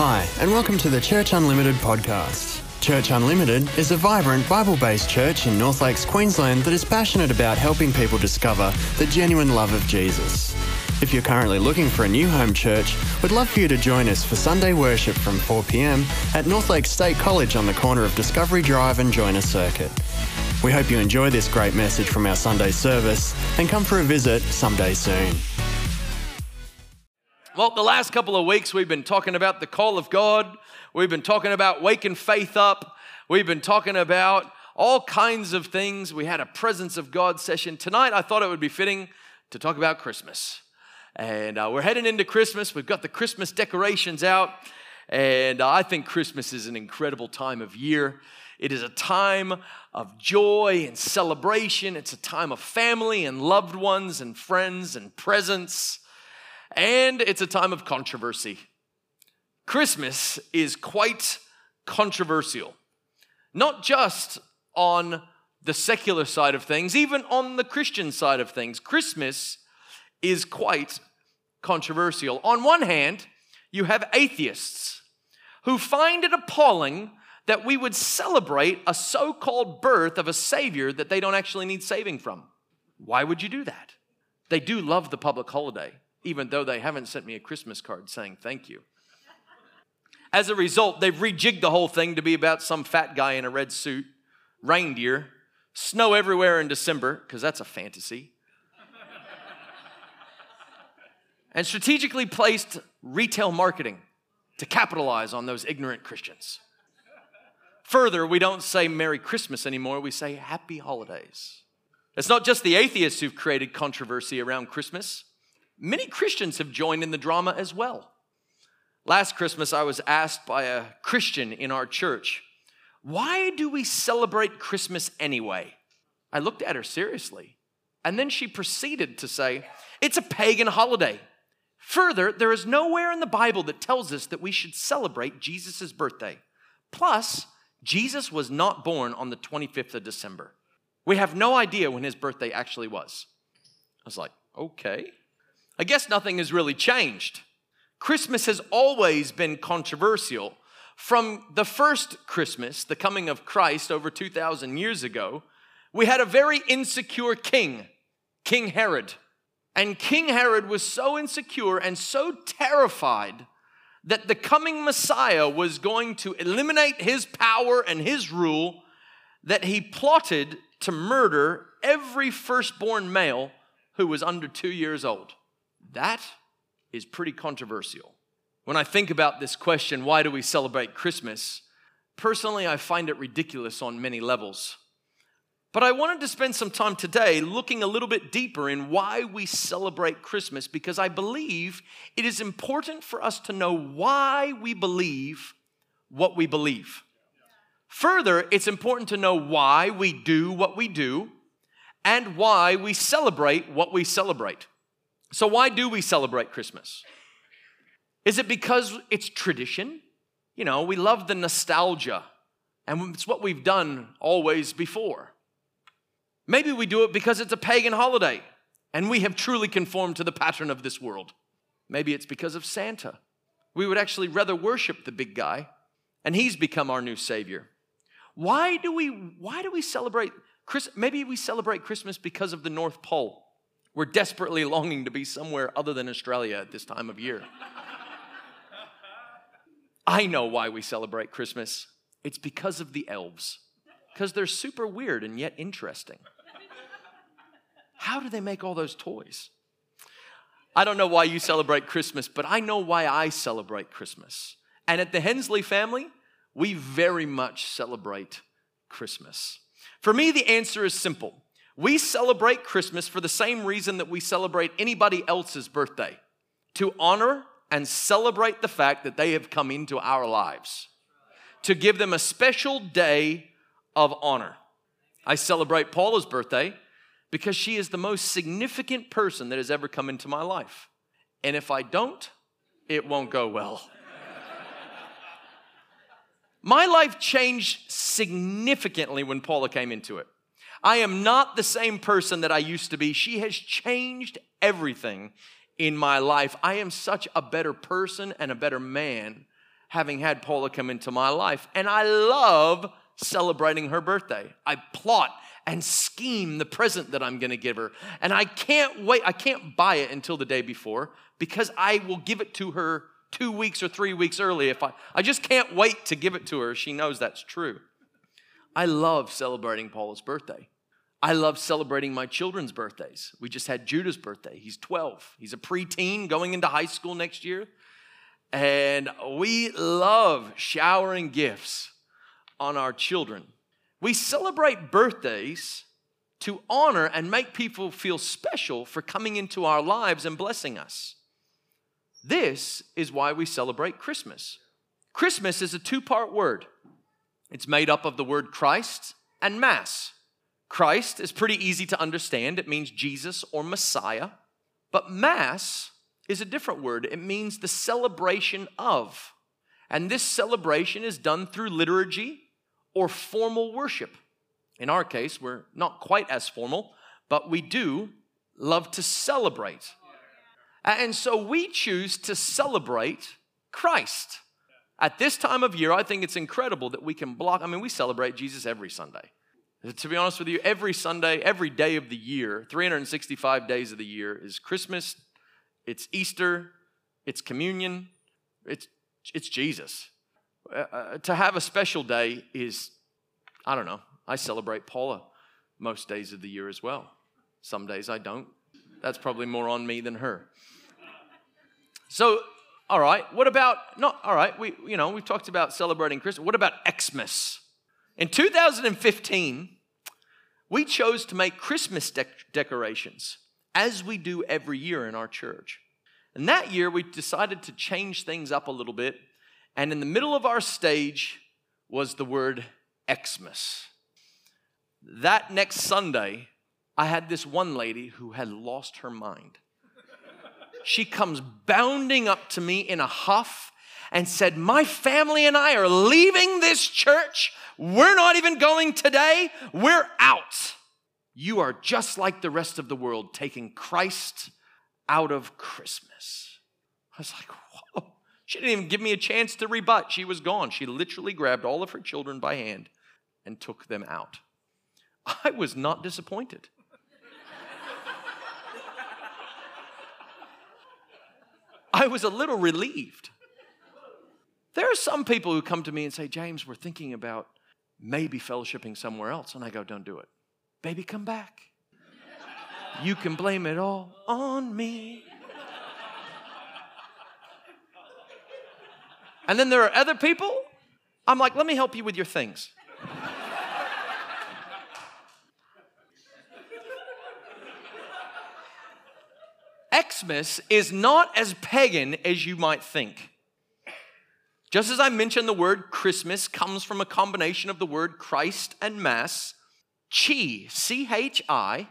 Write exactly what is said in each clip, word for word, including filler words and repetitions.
Hi, and welcome to the Church Unlimited podcast. Church Unlimited is a vibrant Bible-based church in North Lakes, Queensland that is passionate about helping people discover the genuine love of Jesus. If you're currently looking for a new home church, we'd love for you to join us for Sunday worship from four p m at North Lakes State College on the corner of Discovery Drive and Joiner Circuit. We hope you enjoy this great message from our Sunday service and come for a visit someday soon. Well, the last couple of weeks we've been talking about the call of God. We've been talking about waking faith up. We've been talking about all kinds of things. We had a presence of God session. Tonight I thought it would be fitting to talk about Christmas. And uh, we're heading into Christmas. We've got the Christmas decorations out. And uh, I think Christmas is an incredible time of year. It is a time of joy and celebration. It's a time of family and loved ones and friends and presents. And it's a time of controversy. Christmas is quite controversial, not just on the secular side of things, even on the Christian side of things. Christmas is quite controversial. On one hand, you have atheists who find it appalling that we would celebrate a so-called birth of a savior that they don't actually need saving from. Why would you do that? They do love the public holiday, even though they haven't sent me a Christmas card saying thank you. As a result, they've rejigged the whole thing to be about some fat guy in a red suit, reindeer, snow everywhere in December, because that's a fantasy, and strategically placed retail marketing to capitalize on those ignorant Christians. Further, we don't say Merry Christmas anymore, we say Happy Holidays. It's not just the atheists who've created controversy around Christmas. Many Christians have joined in the drama as well. Last Christmas, I was asked by a Christian in our church, "Why do we celebrate Christmas anyway?" I looked at her seriously, and then she proceeded to say, "It's a pagan holiday. Further, there is nowhere in the Bible that tells us that we should celebrate Jesus' birthday. Plus, Jesus was not born on the twenty-fifth of December. We have no idea when his birthday actually was." I was like, okay. I guess nothing has really changed. Christmas has always been controversial. From the first Christmas, the coming of Christ over two thousand years ago, we had a very insecure king, King Herod. And King Herod was so insecure and so terrified that the coming Messiah was going to eliminate his power and his rule that he plotted to murder every firstborn male who was under two years old. That is pretty controversial. When I think about this question, why do we celebrate Christmas? Personally, I find it ridiculous on many levels. But I wanted to spend some time today looking a little bit deeper in why we celebrate Christmas, because I believe it is important for us to know why we believe what we believe. Further, it's important to know why we do what we do and why we celebrate what we celebrate. So why do we celebrate Christmas? Is it because it's tradition? You know, we love the nostalgia, and it's what we've done always before. Maybe we do it because it's a pagan holiday, and we have truly conformed to the pattern of this world. Maybe it's because of Santa. We would actually rather worship the big guy, and he's become our new savior. Why do we, why do we celebrate Christmas? Maybe we celebrate Christmas because of the North Pole. We're desperately longing to be somewhere other than Australia at this time of year. I know why we celebrate Christmas. It's because of the elves, because they're super weird and yet interesting. How do they make all those toys? I don't know why you celebrate Christmas, but I know why I celebrate Christmas. And at the Hensley family, we very much celebrate Christmas. For me, the answer is simple. We celebrate Christmas for the same reason that we celebrate anybody else's birthday, to honor and celebrate the fact that they have come into our lives, to give them a special day of honor. I celebrate Paula's birthday because she is the most significant person that has ever come into my life. And if I don't, it won't go well. My life changed significantly when Paula came into it. I am not the same person that I used to be. She has changed everything in my life. I am such a better person and a better man having had Paula come into my life. And I love celebrating her birthday. I plot and scheme the present that I'm going to give her. And I can't wait. I can't buy it until the day before because I will give it to her two weeks or three weeks early. If I, I just can't wait to give it to her. She knows that's true. I love celebrating Paula's birthday. I love celebrating my children's birthdays. We just had Judah's birthday. He's twelve. He's a preteen going into high school next year. And we love showering gifts on our children. We celebrate birthdays to honor and make people feel special for coming into our lives and blessing us. This is why we celebrate Christmas. Christmas is a two-part word. It's made up of the word Christ and Mass. Christ is pretty easy to understand. It means Jesus or Messiah. But Mass is a different word. It means the celebration of. And this celebration is done through liturgy or formal worship. In our case, we're not quite as formal, but we do love to celebrate. And so we choose to celebrate Christ. At this time of year, I think it's incredible that we can block. I mean, we celebrate Jesus every Sunday. To be honest with you, every Sunday, every day of the year, three hundred sixty-five days of the year is Christmas, it's Easter, it's communion, it's it's Jesus. Uh, to have a special day is, I don't know, I celebrate Paula most days of the year as well. Some days I don't. That's probably more on me than her. So, all right, what about, not, all right, we you know, we've talked about celebrating Christmas. What about Xmas? In two thousand fifteen, we chose to make Christmas de- decorations, as we do every year in our church. And that year, we decided to change things up a little bit. And in the middle of our stage was the word Xmas. That next Sunday, I had this one lady who had lost her mind. She comes bounding up to me in a huff and said, "My family and I are leaving this church. We're not even going today. We're out. You are just like the rest of the world, taking Christ out of Christmas." I was like, whoa. She didn't even give me a chance to rebut. She was gone. She literally grabbed all of her children by hand and took them out. I was not disappointed. I was a little relieved. There are some people who come to me and say, "James, we're thinking about maybe fellowshipping somewhere else." And I go, "Don't do it. Baby, come back. You can blame it all on me." And then there are other people. I'm like, "Let me help you with your things." Xmas is not as pagan as you might think. Just as I mentioned, the word Christmas comes from a combination of the word Christ and Mass. Chi, C H I,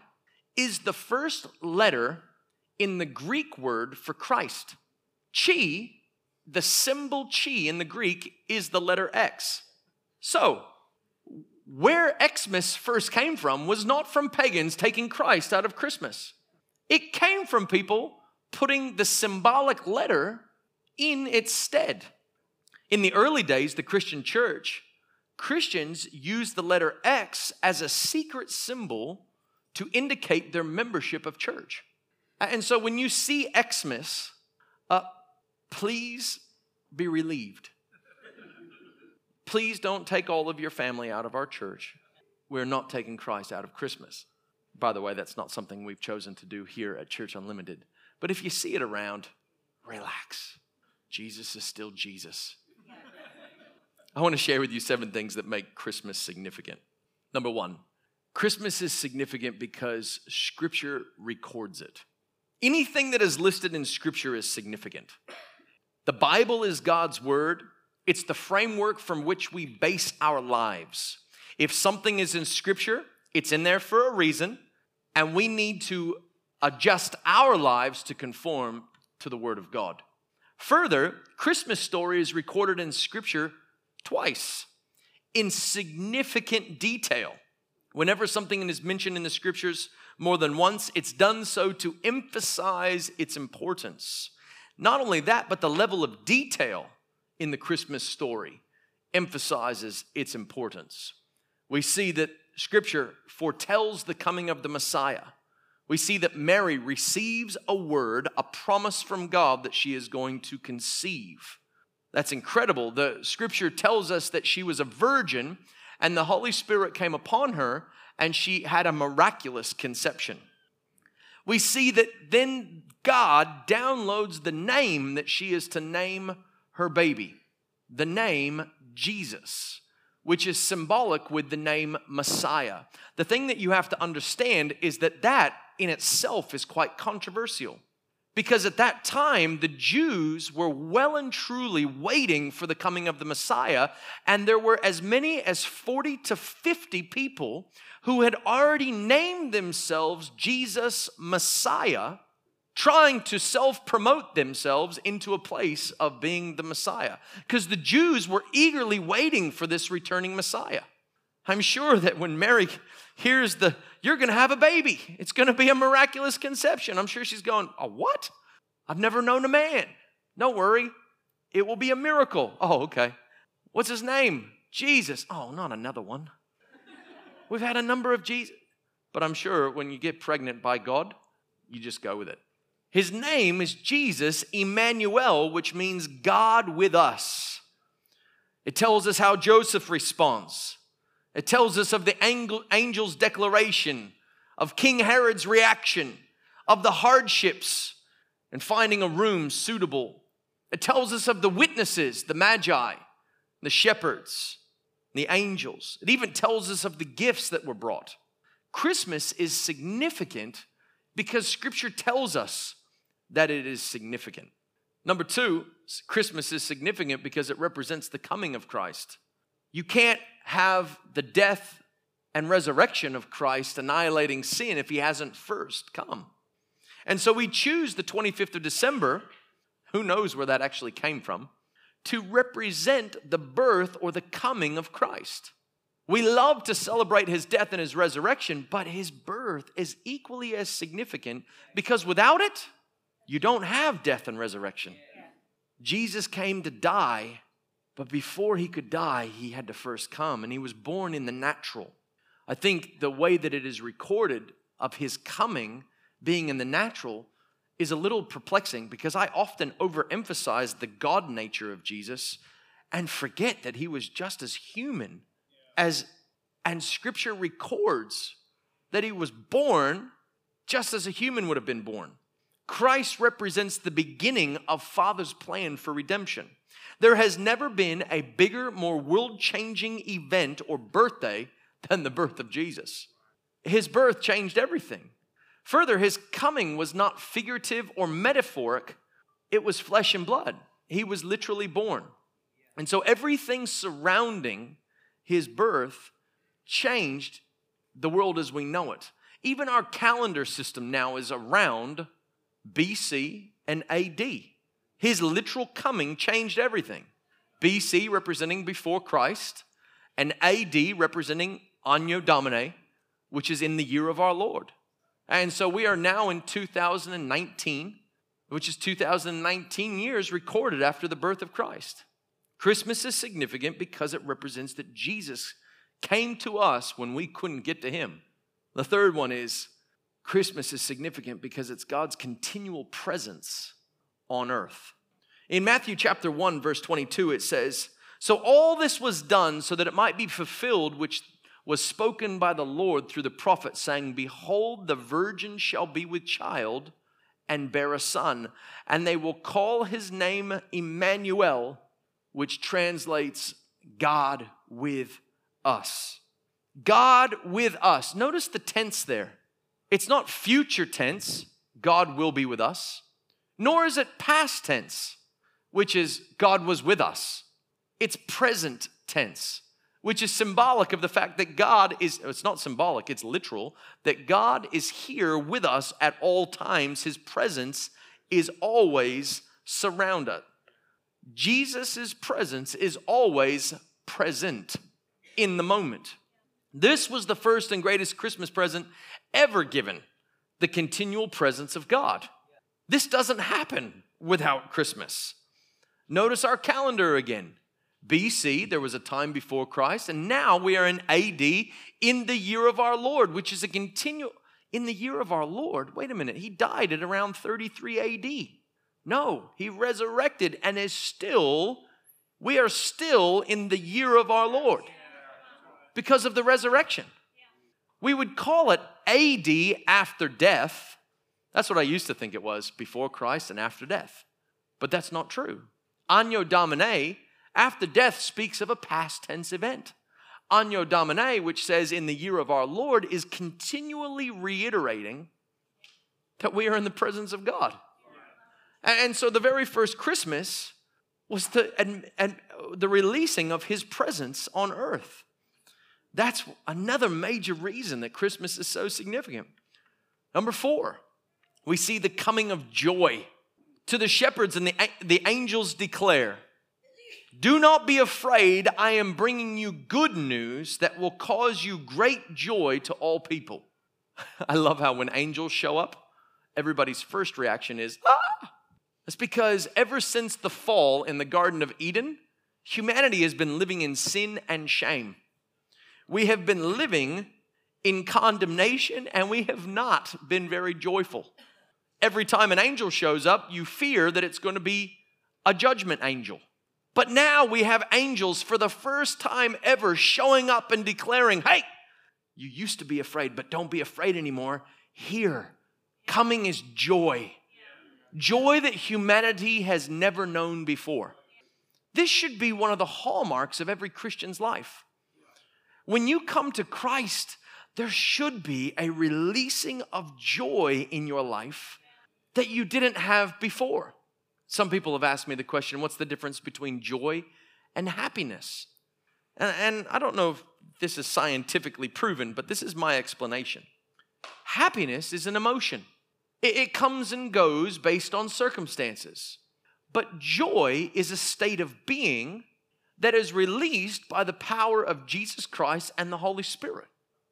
is the first letter in the Greek word for Christ. Chi, the symbol chi in the Greek, is the letter X. So, where Xmas first came from was not from pagans taking Christ out of Christmas. It came from people putting the symbolic letter in its stead. In the early days, the Christian church, Christians used the letter X as a secret symbol to indicate their membership of church. And so when you see Xmas, uh, please be relieved. Please don't take all of your family out of our church. We're not taking Christ out of Christmas. By the way, that's not something we've chosen to do here at Church Unlimited. But if you see it around, relax. Jesus is still Jesus. I want to share with you seven things that make Christmas significant. Number one, Christmas is significant because Scripture records it. Anything that is listed in Scripture is significant. The Bible is God's word. It's the framework from which we base our lives. If something is in Scripture, it's in there for a reason, and we need to adjust our lives to conform to the Word of God. Further, Christmas story is recorded in Scripture twice in significant detail. Whenever something is mentioned in the Scriptures more than once, it's done so to emphasize its importance. Not only that, but the level of detail in the Christmas story emphasizes its importance. We see that Scripture foretells the coming of the Messiah. We see that Mary receives a word, a promise from God that she is going to conceive. That's incredible. The Scripture tells us that she was a virgin and the Holy Spirit came upon her and she had a miraculous conception. We see that then God downloads the name that she is to name her baby, the name Jesus, which is symbolic with the name Messiah. The thing that you have to understand is that that in itself is quite controversial, because at that time, the Jews were well and truly waiting for the coming of the Messiah, and there were as many as forty to fifty people who had already named themselves Jesus Messiah, trying to self-promote themselves into a place of being the Messiah, because the Jews were eagerly waiting for this returning Messiah. I'm sure that when Mary hears the, you're going to have a baby, it's going to be a miraculous conception, I'm sure she's going, a what? I've never known a man. Don't worry, it will be a miracle. Oh, okay. What's his name? Jesus. Oh, not another one. We've had a number of Jesus. But I'm sure when you get pregnant by God, you just go with it. His name is Jesus, Emmanuel, which means God with us. It tells us how Joseph responds. It tells us of the angel's declaration, of King Herod's reaction, of the hardships and finding a room suitable. It tells us of the witnesses, the magi, the shepherds, the angels. It even tells us of the gifts that were brought. Christmas is significant because Scripture tells us that it is significant. Number two, Christmas is significant because it represents the coming of Christ. You can't have the death and resurrection of Christ annihilating sin if he hasn't first come. And so we choose the twenty-fifth of December, who knows where that actually came from, to represent the birth or the coming of Christ. We love to celebrate his death and his resurrection, but his birth is equally as significant, because without it, you don't have death and resurrection. Jesus came to die, but before he could die, he had to first come, and he was born in the natural. I think the way that it is recorded of his coming being in the natural is a little perplexing, because I often overemphasize the God nature of Jesus and forget that he was just as human as, and Scripture records that he was born just as a human would have been born. Christ represents the beginning of Father's plan for redemption. There has never been a bigger, more world-changing event or birthday than the birth of Jesus. His birth changed everything. Further, his coming was not figurative or metaphoric. It was flesh and blood. He was literally born. And so everything surrounding his birth changed the world as we know it. Even our calendar system now is around B C and A D. His literal coming changed everything. B C representing before Christ, and A D representing Anno Domini, which is in the year of our Lord. And so we are now in two thousand nineteen, which is two thousand nineteen years recorded after the birth of Christ. Christmas is significant because it represents that Jesus came to us when we couldn't get to him. The third one is Christmas is significant because it's God's continual presence on earth. In Matthew chapter one, verse twenty-two, it says, "So all this was done so that it might be fulfilled, which was spoken by the Lord through the prophet, saying, Behold, the virgin shall be with child and bear a son, and they will call his name Emmanuel," which translates God with us. God with us. Notice the tense there. It's not future tense, God will be with us. Nor is it past tense, which is God was with us. It's present tense, which is symbolic of the fact that God is, it's not symbolic, it's literal, that God is here with us at all times. His presence is always surround us. Jesus' presence is always present in the moment. This was the first and greatest Christmas present ever given, the continual presence of God. This doesn't happen without Christmas. Notice our calendar again. B C, there was a time before Christ, and now we are in A D, in the year of our Lord, which is a continual, in the year of our Lord, wait a minute, he died at around thirty-three A D. No, he resurrected and is still, we are still in the year of our Lord because of the resurrection. We would call it A D after death. That's what I used to think it was, before Christ and after death. But that's not true. Anno Domini, after death, speaks of a past tense event. Anno Domini, which says in the year of our Lord, is continually reiterating that we are in the presence of God. And so the very first Christmas was the, and, and the releasing of his presence on earth. That's another major reason that Christmas is so significant. Number four, we see the coming of joy. To the shepherds and the, the angels declare, "Do not be afraid, I am bringing you good news that will cause you great joy to all people." I love how when angels show up, everybody's first reaction is, ah! That's because ever since the fall in the Garden of Eden, humanity has been living in sin and shame. We have been living in condemnation, and we have not been very joyful. Every time an angel shows up, you fear that it's going to be a judgment angel. But now we have angels for the first time ever showing up and declaring, hey, you used to be afraid, but don't be afraid anymore. Here, coming is joy. Joy that humanity has never known before. This should be one of the hallmarks of every Christian's life. When you come to Christ, there should be a releasing of joy in your life that you didn't have before. Some people have asked me the question, what's the difference between joy and happiness? And, and I don't know if this is scientifically proven, but this is my explanation. Happiness is an emotion. It, it comes and goes based on circumstances. But joy is a state of being that is released by the power of Jesus Christ and the Holy Spirit.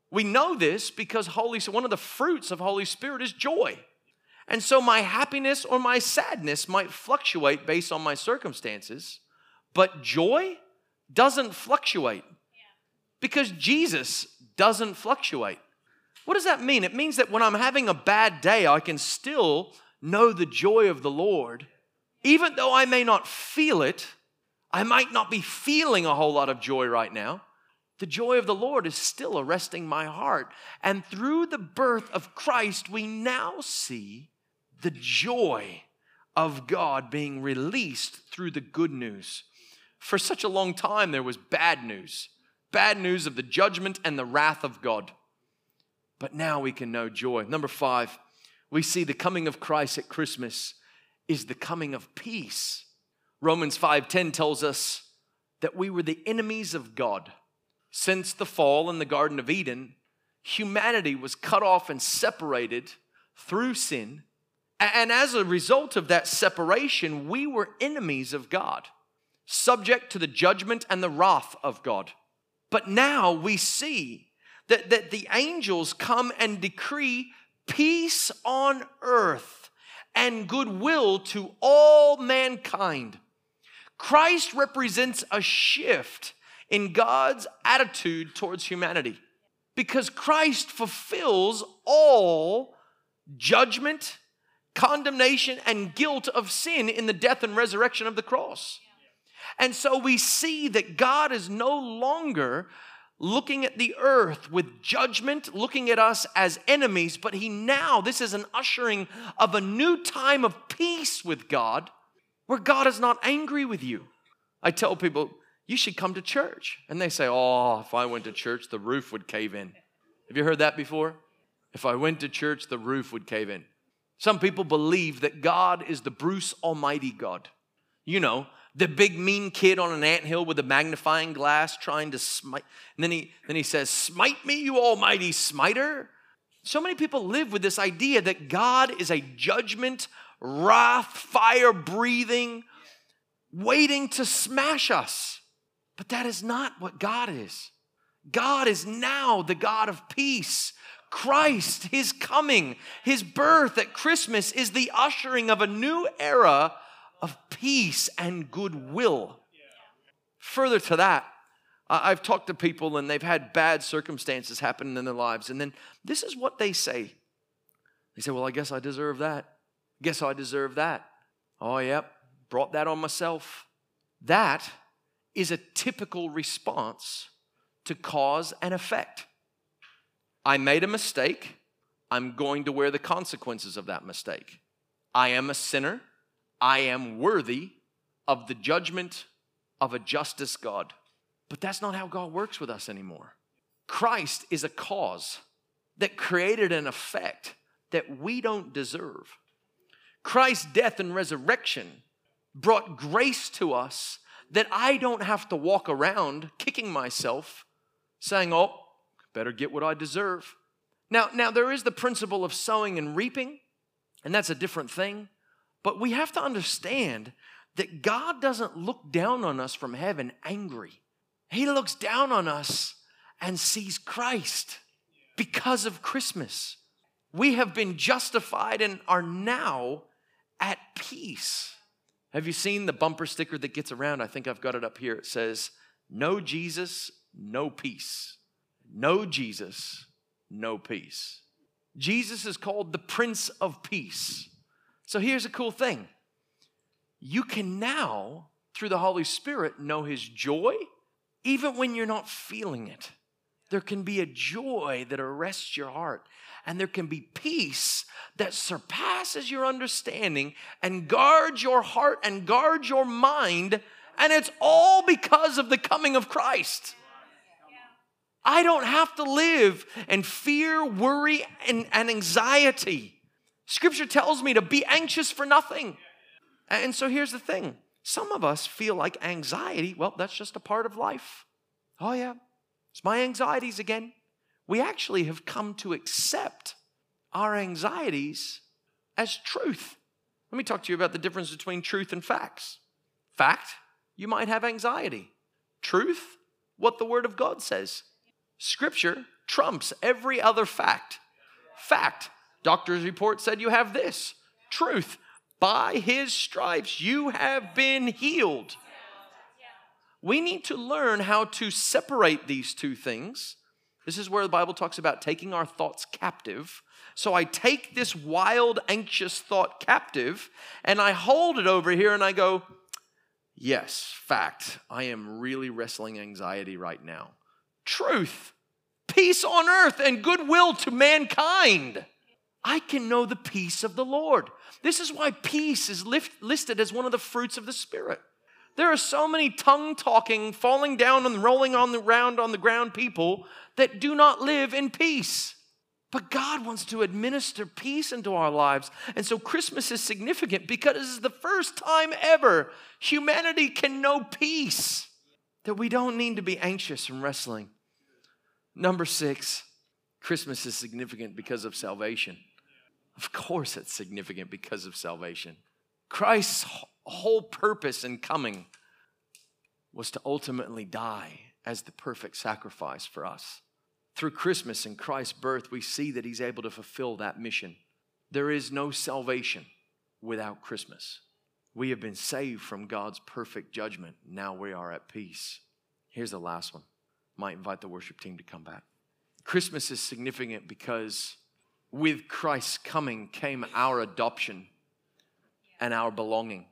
We know this because Holy, one of the fruits of Holy Spirit is joy. And so my happiness or my sadness might fluctuate based on my circumstances, but joy doesn't fluctuate because Jesus doesn't fluctuate. What does that mean? It means that when I'm having a bad day, I can still know the joy of the Lord. Even though I may not feel it, I might not be feeling a whole lot of joy right now. The joy of the Lord is still arresting my heart. And through the birth of Christ, we now see the joy of God being released through the good news. For such a long time, there was bad news. Bad news of the judgment and the wrath of God. But now we can know joy. Number five, we see the coming of Christ at Christmas is the coming of peace. Romans five ten tells us that we were the enemies of God. Since the fall in the Garden of Eden, humanity was cut off and separated through sin. And as a result of that separation, we were enemies of God, subject to the judgment and the wrath of God. But now we see that, that the angels come and decree peace on earth and goodwill to all mankind. Christ represents a shift in God's attitude towards humanity, because Christ fulfills all judgment, condemnation, and guilt of sin in the death and resurrection of the cross. And so we see that God is no longer looking at the earth with judgment, looking at us as enemies, but he now, this is an ushering of a new time of peace with God, where God is not angry with you. I tell people, you should come to church. And they say, oh, if I went to church, the roof would cave in. Have you heard that before? If I went to church, the roof would cave in. Some people believe that God is the Bruce Almighty God. You know, the big mean kid on an anthill with a magnifying glass trying to smite. And then he, then he says, smite me, you almighty smiter. So many people live with this idea that God is a judgment, wrath, fire-breathing, waiting to smash us. But that is not what God is. God is now the God of peace. Christ, his coming, his birth at Christmas is the ushering of a new era of peace and goodwill. Yeah. Further to that, I've talked to people and they've had bad circumstances happen in their lives. And then this is what they say. They say, well, I guess I deserve that. Guess I deserve that. Oh, yep. Brought that on myself. That is a typical response to cause and effect. I made a mistake. I'm going to wear the consequences of that mistake. I am a sinner. I am worthy of the judgment of a justice God. But that's not how God works with us anymore. Christ is a cause that created an effect that we don't deserve. Christ's death and resurrection brought grace to us that I don't have to walk around kicking myself saying, oh, better get what I deserve. Now, now there is the principle of sowing and reaping, and that's a different thing. But we have to understand that God doesn't look down on us from heaven angry. He looks down on us and sees Christ because of Christmas. We have been justified and are now at peace. Have you seen the bumper sticker that gets around? I think I've got it up here. It says, no Jesus, no peace. No Jesus, no peace. Jesus is called the Prince of Peace. So here's a cool thing. You can now, through the Holy Spirit, know his joy, even when you're not feeling it. There can be a joy that arrests your heart, and there can be peace that surpasses your understanding and guards your heart and guards your mind, and it's all because of the coming of Christ. I don't have to live in fear, worry, and, and anxiety. Scripture tells me to be anxious for nothing. And so here's the thing. Some of us feel like anxiety, well, that's just a part of life. Oh, yeah. It's my anxieties again. We actually have come to accept our anxieties as truth. Let me talk to you about the difference between truth and facts. Fact, you might have anxiety. Truth, what the Word of God says. Scripture trumps every other fact. Fact, doctor's report said you have this. Truth, by his stripes you have been healed. We need to learn how to separate these two things. This is where the Bible talks about taking our thoughts captive. So I take this wild, anxious thought captive, and I hold it over here, and I go, yes, fact, I am really wrestling anxiety right now. Truth, peace on earth and goodwill to mankind. I can know the peace of the Lord. This is why peace is lift, listed as one of the fruits of the Spirit. There are so many tongue-talking, falling down and rolling on the ground on the ground people that do not live in peace. But God wants to administer peace into our lives. And so Christmas is significant because it's the first time ever humanity can know peace, that we don't need to be anxious and wrestling. Number six, Christmas is significant because of salvation. Of course it's significant because of salvation. Christ's whole purpose in coming was to ultimately die as the perfect sacrifice for us. Through Christmas and Christ's birth, we see that he's able to fulfill that mission. There is no salvation without Christmas. We have been saved from God's perfect judgment. Now we are at peace. Here's the last one. Might invite the worship team to come back. Christmas is significant because with Christ's coming came our adoption and our belonging.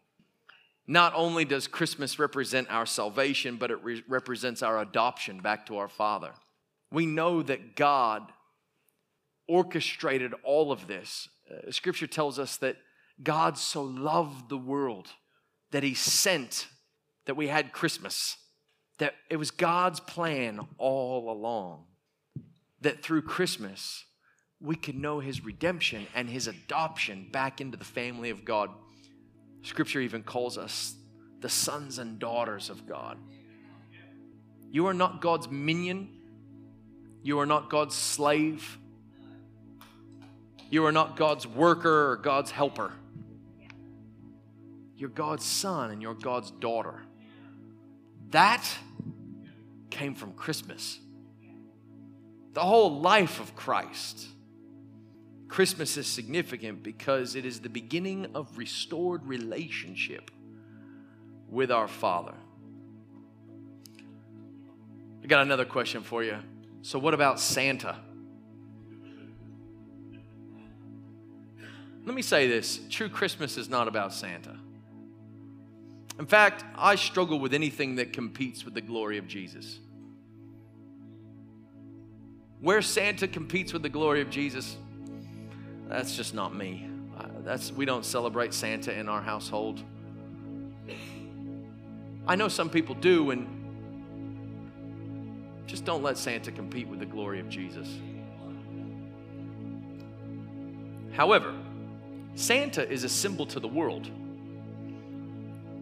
Not only does Christmas represent our salvation, but it re- represents our adoption back to our Father. We know that God orchestrated all of this. Uh, scripture tells us that God so loved the world that he sent, that we had Christmas, that it was God's plan all along, that through Christmas we can know his redemption and his adoption back into the family of God. Scripture even calls us the sons and daughters of God. You are not God's minion. You are not God's slave. You are not God's worker or God's helper. You're God's son and you're God's daughter. That came from Christmas. The whole life of Christ. Christmas is significant because it is the beginning of restored relationship with our Father. I got another question for you. So what about Santa? Let me say this. True Christmas is not about Santa. In fact, I struggle with anything that competes with the glory of Jesus. Where Santa competes with the glory of Jesus, that's just not me. That's, we don't celebrate Santa in our household. I know some people do, and just don't let Santa compete with the glory of Jesus. However, Santa is a symbol to the world.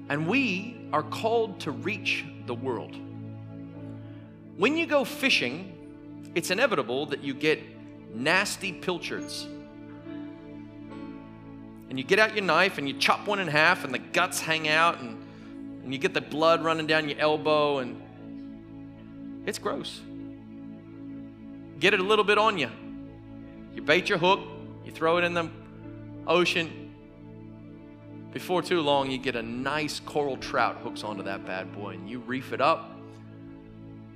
And we are called to reach the world. When you go fishing, it's inevitable that you get nasty pilchards. And you get out your knife and you chop one in half and the guts hang out and, and you get the blood running down your elbow and it's gross. Get it a little bit on you. You bait your hook, you throw it in the ocean. Before too long, you get a nice coral trout hooks onto that bad boy, and you reef it up,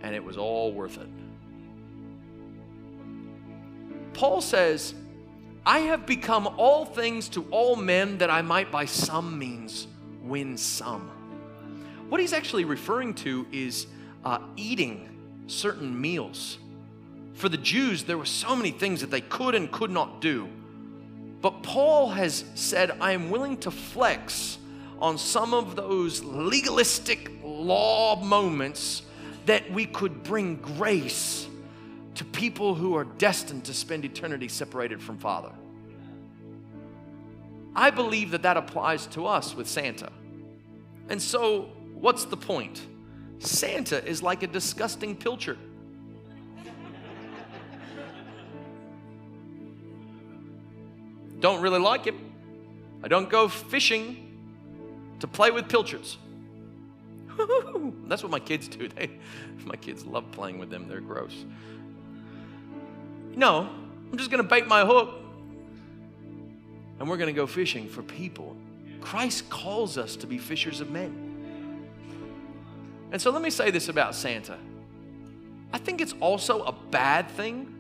and it was all worth it. Paul says, I have become all things to all men that I might by some means win some. What he's actually referring to is uh, eating certain meals. For the Jews, there were so many things that they could and could not do. But Paul has said, I am willing to flex on some of those legalistic law moments that we could bring grace to people who are destined to spend eternity separated from Father. I believe that that applies to us with Santa. And so, what's the point? Santa is like a disgusting pilchard. Don't really like him. I don't go fishing to play with pilchards. That's what my kids do. They, my kids love playing with them. They're gross. No, I'm just going to bait my hook, and we're going to go fishing for people. Christ calls us to be fishers of men. And so let me say this about Santa. I think it's also a bad thing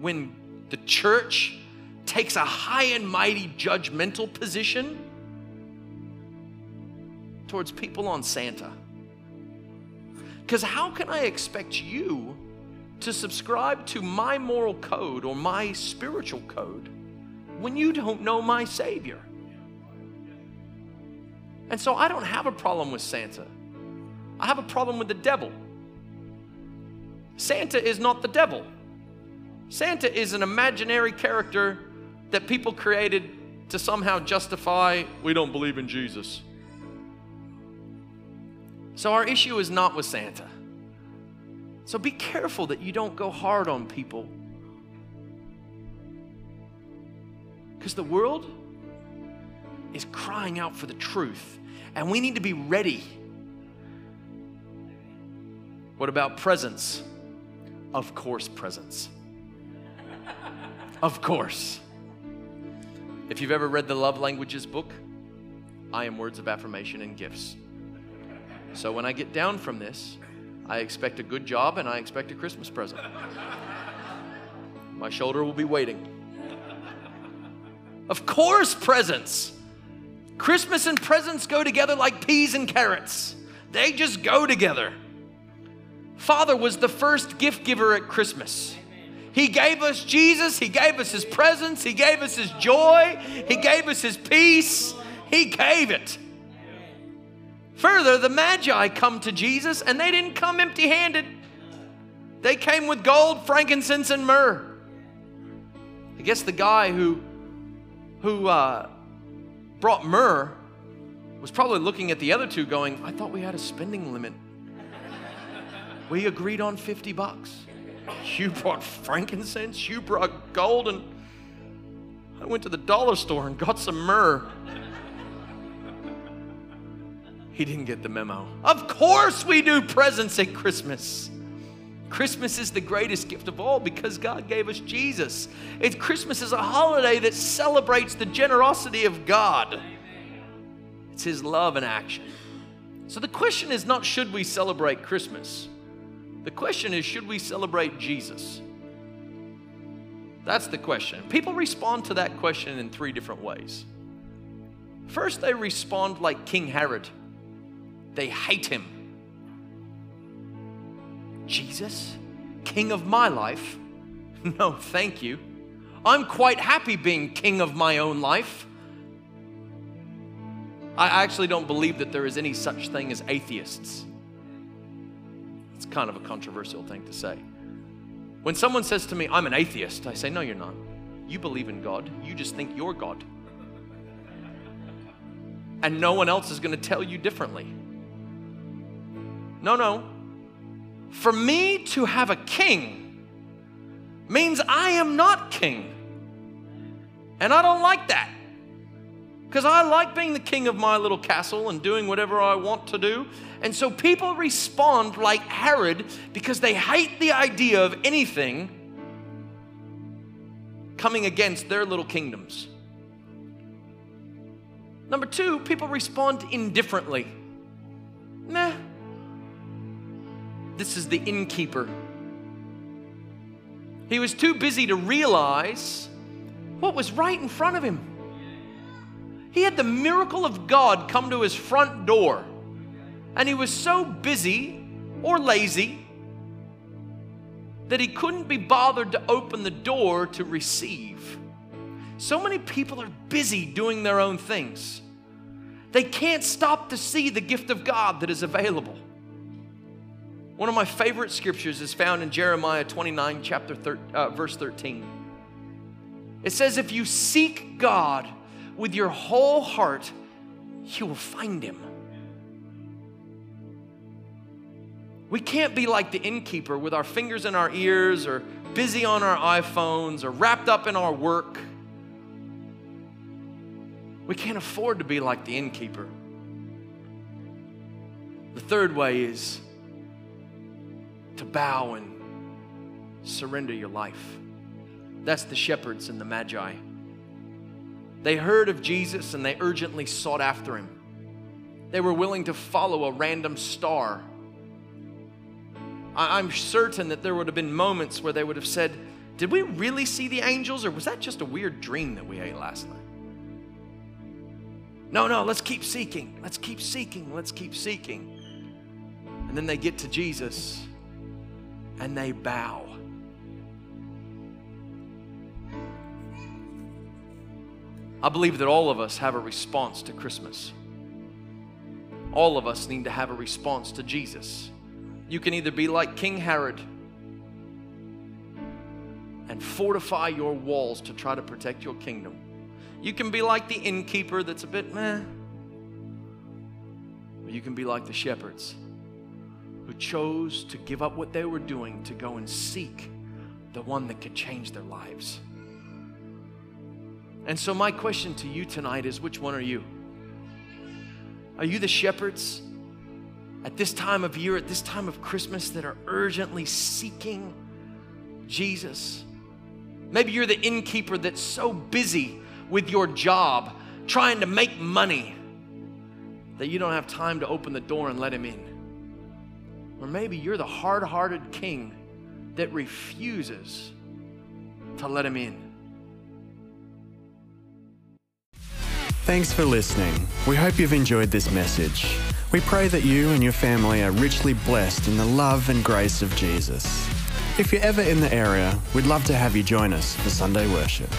when the church takes a high and mighty judgmental position towards people on Santa. Because how can I expect you to subscribe to my moral code or my spiritual code when you don't know my Savior? And so I don't have a problem with Santa. I have a problem with the devil. Santa is not the devil. Santa is an imaginary character that people created to somehow justify, we don't believe in Jesus. So our issue is not with Santa. So be careful that you don't go hard on people. Because the world is crying out for the truth, and we need to be ready. What about presents? Of course, presents. Of course. If you've ever read the Love Languages book, I am words of affirmation and gifts. So when I get down from this, I expect a good job and I expect a Christmas present. My shoulder will be waiting. Of course, presents. Christmas and presents go together like peas and carrots. They just go together. Father was the first gift giver at Christmas. He gave us Jesus. He gave us His presence. He gave us His joy. He gave us His peace. He gave it. Further, the Magi come to Jesus, and they didn't come empty-handed. They came with gold, frankincense, and myrrh. I guess the guy who, who uh, brought myrrh was probably looking at the other two going, I thought we had a spending limit. We agreed on fifty bucks. You brought frankincense, you brought gold, and I went to the dollar store and got some myrrh. He didn't get the memo. Of course we do presents at Christmas. Christmas is the greatest gift of all because God gave us Jesus. It's, Christmas is a holiday that celebrates the generosity of God. It's His love in action. So the question is not, should we celebrate Christmas? The question is, should we celebrate Jesus? That's the question. People respond to that question in three different ways. First, they respond like King Herod. They hate him. Jesus, king of my life? No, thank you. I'm quite happy being king of my own life. I actually don't believe that there is any such thing as atheists. It's kind of a controversial thing to say. When someone says to me, I'm an atheist, I say, no, you're not. You believe in God. You just think you're God. And no one else is going to tell you differently. No, no. For me to have a king means I am not king. And I don't like that. Because I like being the king of my little castle and doing whatever I want to do. And so people respond like Herod because they hate the idea of anything coming against their little kingdoms. Number two, people respond indifferently. Nah. This is the innkeeper. He was too busy to realize what was right in front of him. He had the miracle of God come to his front door, and he was so busy or lazy that he couldn't be bothered to open the door to receive. So many people are busy doing their own things. They can't stop to see the gift of God that is available. One of my favorite scriptures is found in Jeremiah twenty-nine, chapter thir- uh, verse thirteen. It says, if you seek God with your whole heart, you will find him. We can't be like the innkeeper with our fingers in our ears or busy on our iPhones or wrapped up in our work. We can't afford to be like the innkeeper. The third way is to bow and surrender your life. That's the shepherds and the magi. They heard of Jesus and they urgently sought after him. They were willing to follow a random star. I'm certain that there would have been moments where they would have said, did we really see the angels, or was that just a weird dream that we ate last night? No, no, let's keep seeking. Let's keep seeking. Let's keep seeking. And then they get to Jesus and they bow. I believe that all of us have a response to Christmas. All of us need to have a response to Jesus. You can either be like King Herod and fortify your walls to try to protect your kingdom. You can be like the innkeeper that's a bit meh. Or you can be like the shepherds who chose to give up what they were doing to go and seek the one that could change their lives. And so my question to you tonight is, which one are you? Are you the shepherds at this time of year, at this time of Christmas, that are urgently seeking Jesus? Maybe you're the innkeeper that's so busy with your job, trying to make money, that you don't have time to open the door and let him in. Or maybe you're the hard-hearted king that refuses to let him in. Thanks for listening. We hope you've enjoyed this message. We pray that you and your family are richly blessed in the love and grace of Jesus. If you're ever in the area, we'd love to have you join us for Sunday worship.